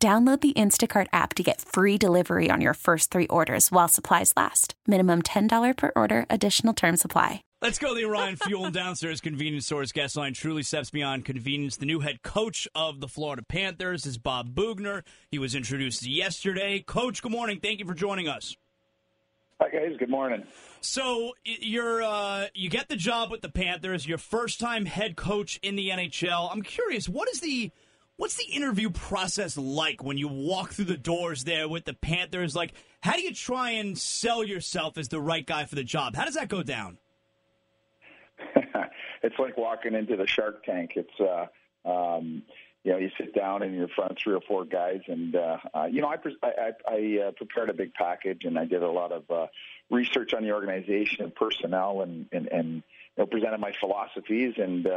Download the Instacart app to get free delivery on your first three orders while supplies last. Minimum $10 per order. Additional terms apply. Let's go to the Orion Fuel and Downstairs Convenience Store's guest line. Truly steps beyond convenience. The new head coach of the Florida Panthers is Bob Boughner. He was introduced yesterday. Coach, good morning. Thank you for joining us. Hi, guys. Good morning. So you get the job with the Panthers, your first-time head coach in the NHL. I'm curious, what's the interview process like when you walk through the doors there with the Panthers? Like, how do you try and sell yourself as the right guy for the job? How does that go down? It's like walking into the Shark Tank. It's, you sit down and you're front three or four guys. And, I prepared a big package and I did a lot of research on the organization and personnel and presented my philosophies and,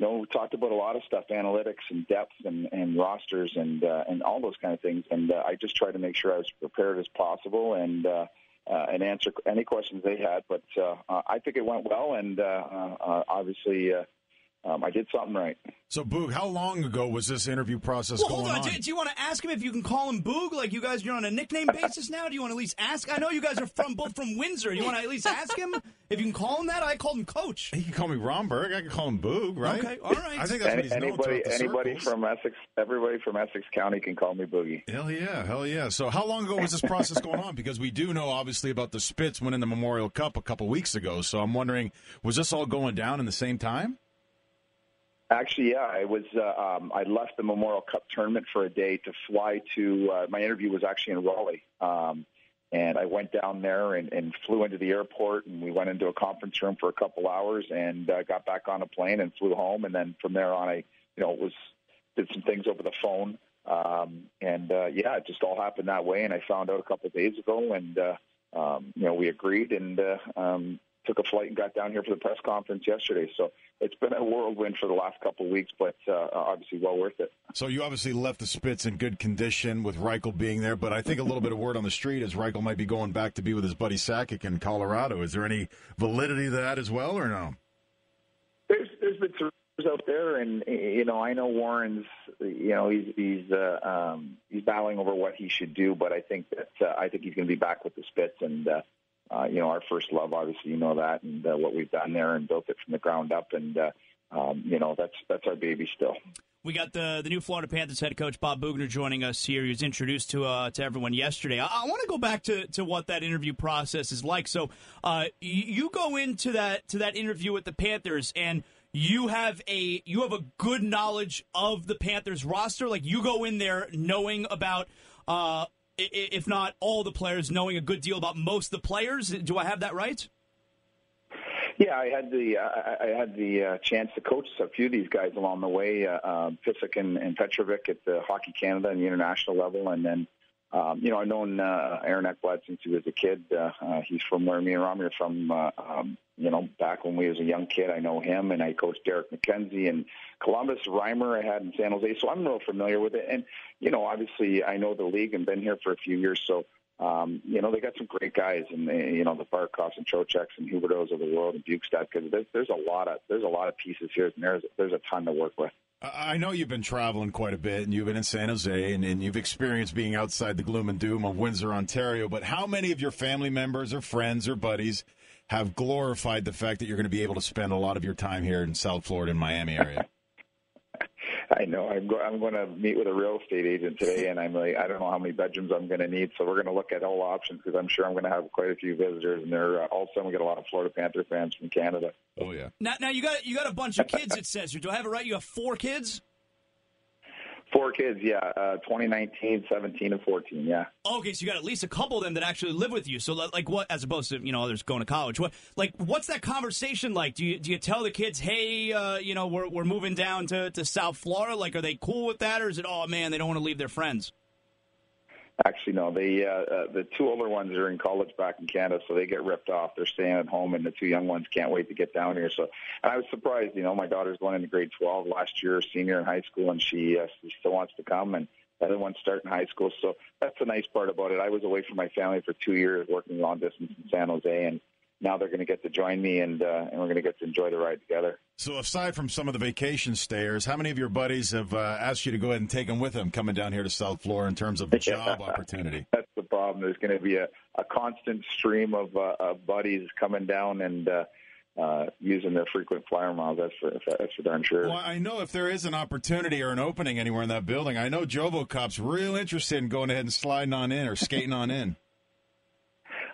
we talked about a lot of stuff, analytics and depth and rosters and all those kind of things. And I just tried to make sure I was prepared as possible and answer any questions they had. But I think it went well, and obviously I did something right. So, Boog, how long ago was this interview process going on? Hold on. Do you want to ask him if you can call him Boog? Like, you guys, you're on a nickname basis now? Do you want to at least ask? I know you guys are both from Windsor. You want to at least ask him if you can call him that? I called him Coach. He can call me Romberg. I can call him Boog, right? Okay, all right. I think that's everybody from Essex County can call me Boogie. Hell yeah. So how long ago was this process going on? Because we do know, obviously, about the Spitz winning the Memorial Cup a couple weeks ago. So I'm wondering, was this all going down in the same time? Actually, yeah, I was. I left the Memorial Cup tournament for a day to fly to. My interview was actually in Raleigh, and I went down there and flew into the airport, and we went into a conference room for a couple hours, and got back on a plane and flew home, and then from there on, I did some things over the phone, it just all happened that way, and I found out a couple of days ago, and we agreed, and took a flight and got down here for the press conference yesterday, so. It's been a whirlwind for the last couple of weeks, but obviously well worth it. So you obviously left the Spitz in good condition with Reichel being there, but I think a little bit of word on the street is Reichel might be going back to be with his buddy Sakic in Colorado. Is there any validity to that as well or no? There's been some out there, and I know Warren's, he's battling over what he should do, but I think that he's going to be back with the Spitz and. Our first love, obviously, that, and what we've done there and built it from the ground up. And, that's our baby still. We got the new Florida Panthers head coach, Bob Boughner, joining us here. He was introduced to everyone yesterday. I want to go back to what that interview process is like. So you go into that interview with the Panthers, and you have a good knowledge of the Panthers roster. Like, you go in there knowing about – if not all the players, knowing a good deal about most of the players. Do I have that right? Yeah, I had the chance to coach a few of these guys along the way, Pissik and Petrovic at the Hockey Canada and the international level. And then, I've known Aaron Ekblad since he was a kid. He's from where me and Rami are from, back when we was a young kid. I know him, and I coached Derek McKenzie and Columbus Reimer I had in San Jose. So I'm real familiar with it. And, obviously I know the league and been here for a few years. So, they got some great guys, and, the Barkovs and Trochecks and Hubertos of the world and Bjugstad, because there's a lot of pieces here, and there's a ton to work with. I know you've been traveling quite a bit, and you've been in San Jose, and you've experienced being outside the gloom and doom of Windsor, Ontario, but how many of your family members or friends or buddies have glorified the fact that you're going to be able to spend a lot of your time here in South Florida and Miami area? I know. I'm going to meet with a real estate agent today, and I'm like, I don't know how many bedrooms I'm going to need, so we're going to look at all options, because I'm sure I'm going to have quite a few visitors, and they're all of a sudden we get a lot of Florida Panther fans from Canada. Oh yeah. Now you got a bunch of kids. It says here. Do I have it right? You have four kids. 4 kids, yeah. 2019, 17, and 14, yeah. Okay, so you got at least a couple of them that actually live with you. So, like, what, as opposed to, others going to college, what's that conversation like? Do you tell the kids, hey, we're moving down to South Florida? Like, are they cool with that, or is it, oh, man, they don't want to leave their friends? Actually, no. They the two older ones are in college back in Canada, so they get ripped off. They're staying at home, and the two young ones can't wait to get down here. So, and I was surprised. You know, my daughter's going into grade 12 last year, senior in high school, and she still wants to come. And the other one's starting high school, so that's the nice part about it. I was away from my family for 2 years, working long distance in San Jose, and now they're going to get to join me, and we're going to get to enjoy the ride together. So aside from some of the vacation stayers, how many of your buddies have asked you to go ahead and take them with them coming down here to South Florida in terms of job opportunity? That's the problem. There's going to be a constant stream of buddies coming down and using their frequent flyer miles. That's for darn sure. Well, I know if there is an opportunity or an opening anywhere in that building, I know Jovo Cop's real interested in going ahead and sliding on in or skating on in.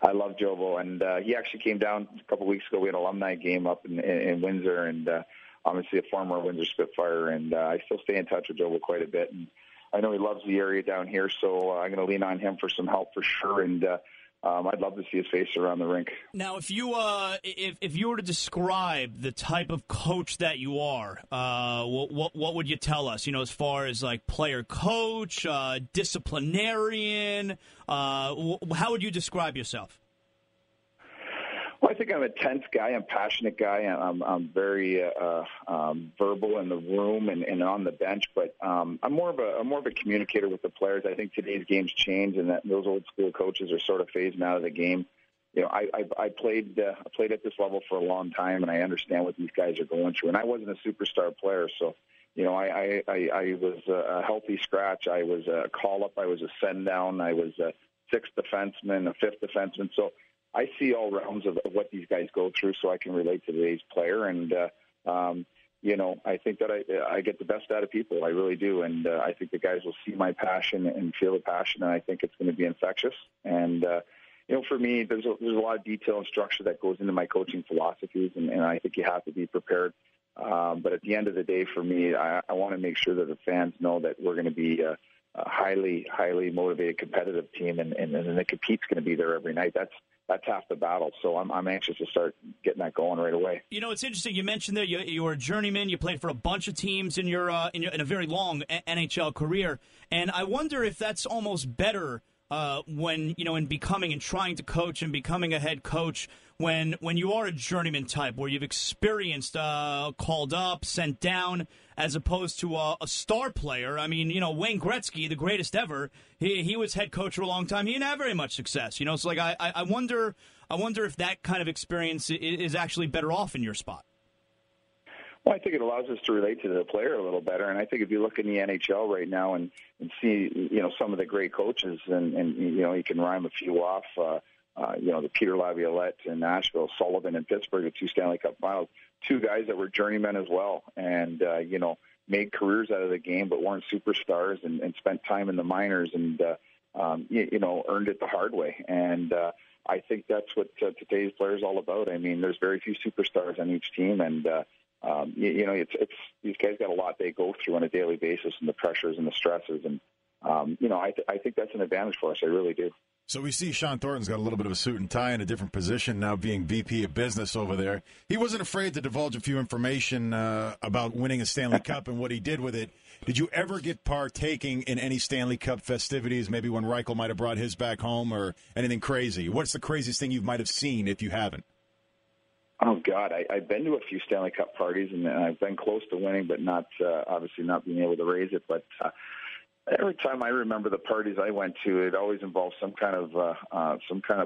I love Jovo, and he actually came down a couple weeks ago. We had an alumni game up in Windsor, and obviously a former Windsor Spitfire, and I still stay in touch with Jovo quite a bit. And I know he loves the area down here, so I'm going to lean on him for some help for sure, and I'd love to see his face around the rink. Now, if you if you were to describe the type of coach that you are, what would you tell us? You know, as far as like player coach, disciplinarian, how would you describe yourself? Well, I think I'm a tense guy. I'm a passionate guy. I'm very verbal in the room and on the bench, but I'm more of a communicator with the players. I think today's game's changed, and that those old school coaches are sort of phasing out of the game. You know, I played at this level for a long time, and I understand what these guys are going through. And I wasn't a superstar player, so you know, I was a healthy scratch. I was a call up. I was a send down. I was a sixth defenseman, a fifth defenseman. So I see all rounds of what these guys go through, so I can relate to today's player. And, you know, I think that I get the best out of people. I really do. And I think the guys will see my passion and feel the passion, and I think it's going to be infectious. And, you know, for me, there's a lot of detail and structure that goes into my coaching philosophies, and I think you have to be prepared. But at the end of the day, for me, I want to make sure that the fans know that we're going to be a highly, highly motivated, competitive team, and the compete's going to be there every night. That's half the battle, so I'm anxious to start getting that going right away. You know, it's interesting. You mentioned there you were a journeyman. You played for a bunch of teams in a very long NHL career, and I wonder if that's almost better when you know in becoming and trying to coach and becoming a head coach when you are a journeyman type where you've experienced called up, sent down, as opposed to a star player. I mean, you know, Wayne Gretzky, the greatest ever, he was head coach for a long time. He didn't have very much success, you know. So, like, I wonder if that kind of experience is actually better off in your spot. Well, I think it allows us to relate to the player a little better. And I think if you look in the NHL right now and see, you know, some of the great coaches, and you know, you can rhyme a few off, you know, the Peter Laviolette in Nashville, Sullivan in Pittsburgh, the two Stanley Cup finals, two guys that were journeymen as well, and, you know, made careers out of the game but weren't superstars and spent time in the minors and, you know, earned it the hard way. And I think that's what today's players all about. I mean, there's very few superstars on each team, and, you know, it's these guys got a lot they go through on a daily basis, and the pressures and the stresses. And, you know, I think that's an advantage for us. I really do. So we see Sean Thornton's got a little bit of a suit and tie in a different position now, being VP of business over there. He wasn't afraid to divulge a few information about winning a Stanley Cup and what he did with it. Did you ever get partaking in any Stanley Cup festivities, maybe when Reichel might have brought his back home or anything crazy? What's the craziest thing you might have seen if you haven't? Oh, God, I've been to a few Stanley Cup parties, and I've been close to winning, but not obviously not being able to raise it, but every time I remember the parties I went to, it always involved some kind of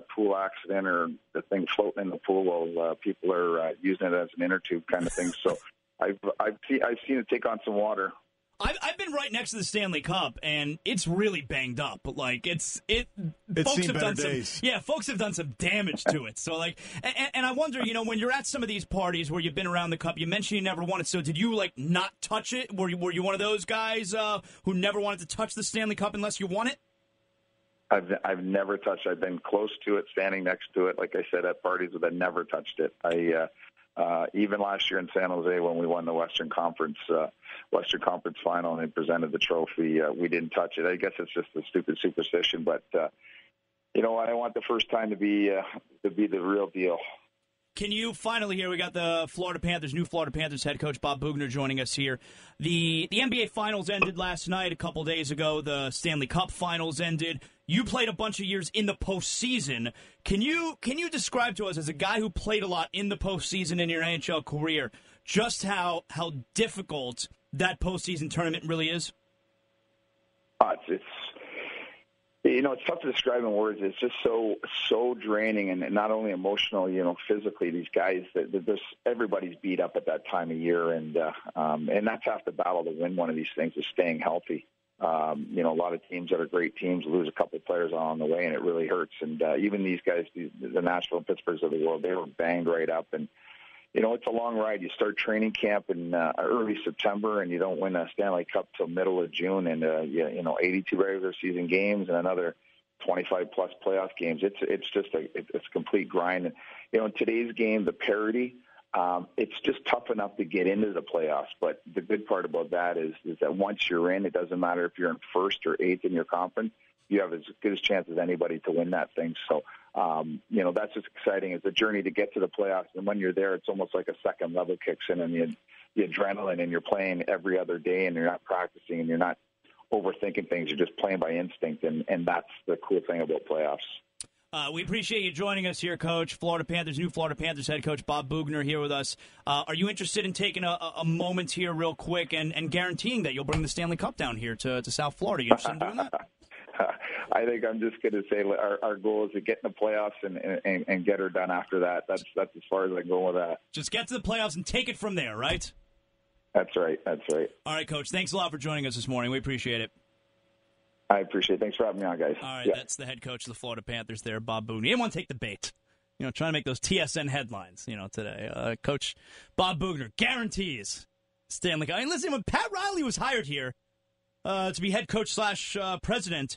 pool accident or the thing floating in the pool while people are using it as an inner tube kind of thing. So I've seen it take on some water. I've been right next to the Stanley Cup, and it's really banged up. Like it's folks have done days. Folks have done some damage to it. So like, and I wonder, you know, when you're at some of these parties where you've been around the cup, you mentioned you never won it. So did you like not touch it? Were you one of those guys who never wanted to touch the Stanley Cup unless you won it? I've never touched. I've been close to it, standing next to it. Like I said, at parties, but I never touched it. Even last year in San Jose when we won the Western Conference final and they presented the trophy, we didn't touch it. I guess it's just a stupid superstition, but you know, I want the first time to be the real deal. Can you finally here? We got the Florida Panthers, new Florida Panthers head coach Bob Boughner joining us here. The NBA Finals ended last night, a couple days ago. The Stanley Cup Finals ended. You played a bunch of years in the postseason. Can you describe to us, as a guy who played a lot in the postseason in your NHL career, just how difficult that postseason tournament really is? It's tough to describe in words. It's just so draining, and not only emotional, physically. These guys, everybody's beat up at that time of year, and that's half the battle to win one of these things, is staying healthy. A lot of teams that are great teams lose a couple of players on the way, and it really hurts. And even these guys, the Nashville and Pittsburghs of the world, they were banged right up. And it's a long ride. You start training camp in early September, and you don't win a Stanley Cup till middle of June, and 82 regular season games and another 25 plus playoff games. It's just it's a complete grind. And in today's game, the parity, it's just tough enough to get into the playoffs. But the good part about that is that once you're in, it doesn't matter if you're in first or eighth in your conference. You have as good a chance as anybody to win that thing. So, that's just exciting. It's a journey to get to the playoffs. And when you're there, it's almost like a second level kicks in, and the adrenaline, and you're playing every other day, and you're not practicing, and you're not overthinking things. You're just playing by instinct. And that's the cool thing about playoffs. We appreciate you joining us here, Coach. New Florida Panthers head coach Bob Boughner here with us. Are you interested in taking a moment here real quick and guaranteeing that you'll bring the Stanley Cup down here to South Florida? You interested in doing that? I think I'm just going to say our goal is to get in the playoffs and get her done after that. That's as far as I go with that. Just get to the playoffs and take it from there, right? That's right. All right, Coach. Thanks a lot for joining us this morning. We appreciate it. I appreciate it. Thanks for having me on, guys. All right, yeah. That's the head coach of the Florida Panthers there, Bob Boughner. He didn't want to take the bait. Trying to make those TSN headlines, today. Coach Bob Boughner guarantees Stanley Cup. I mean, listen, when Pat Riley was hired here to be head coach / president,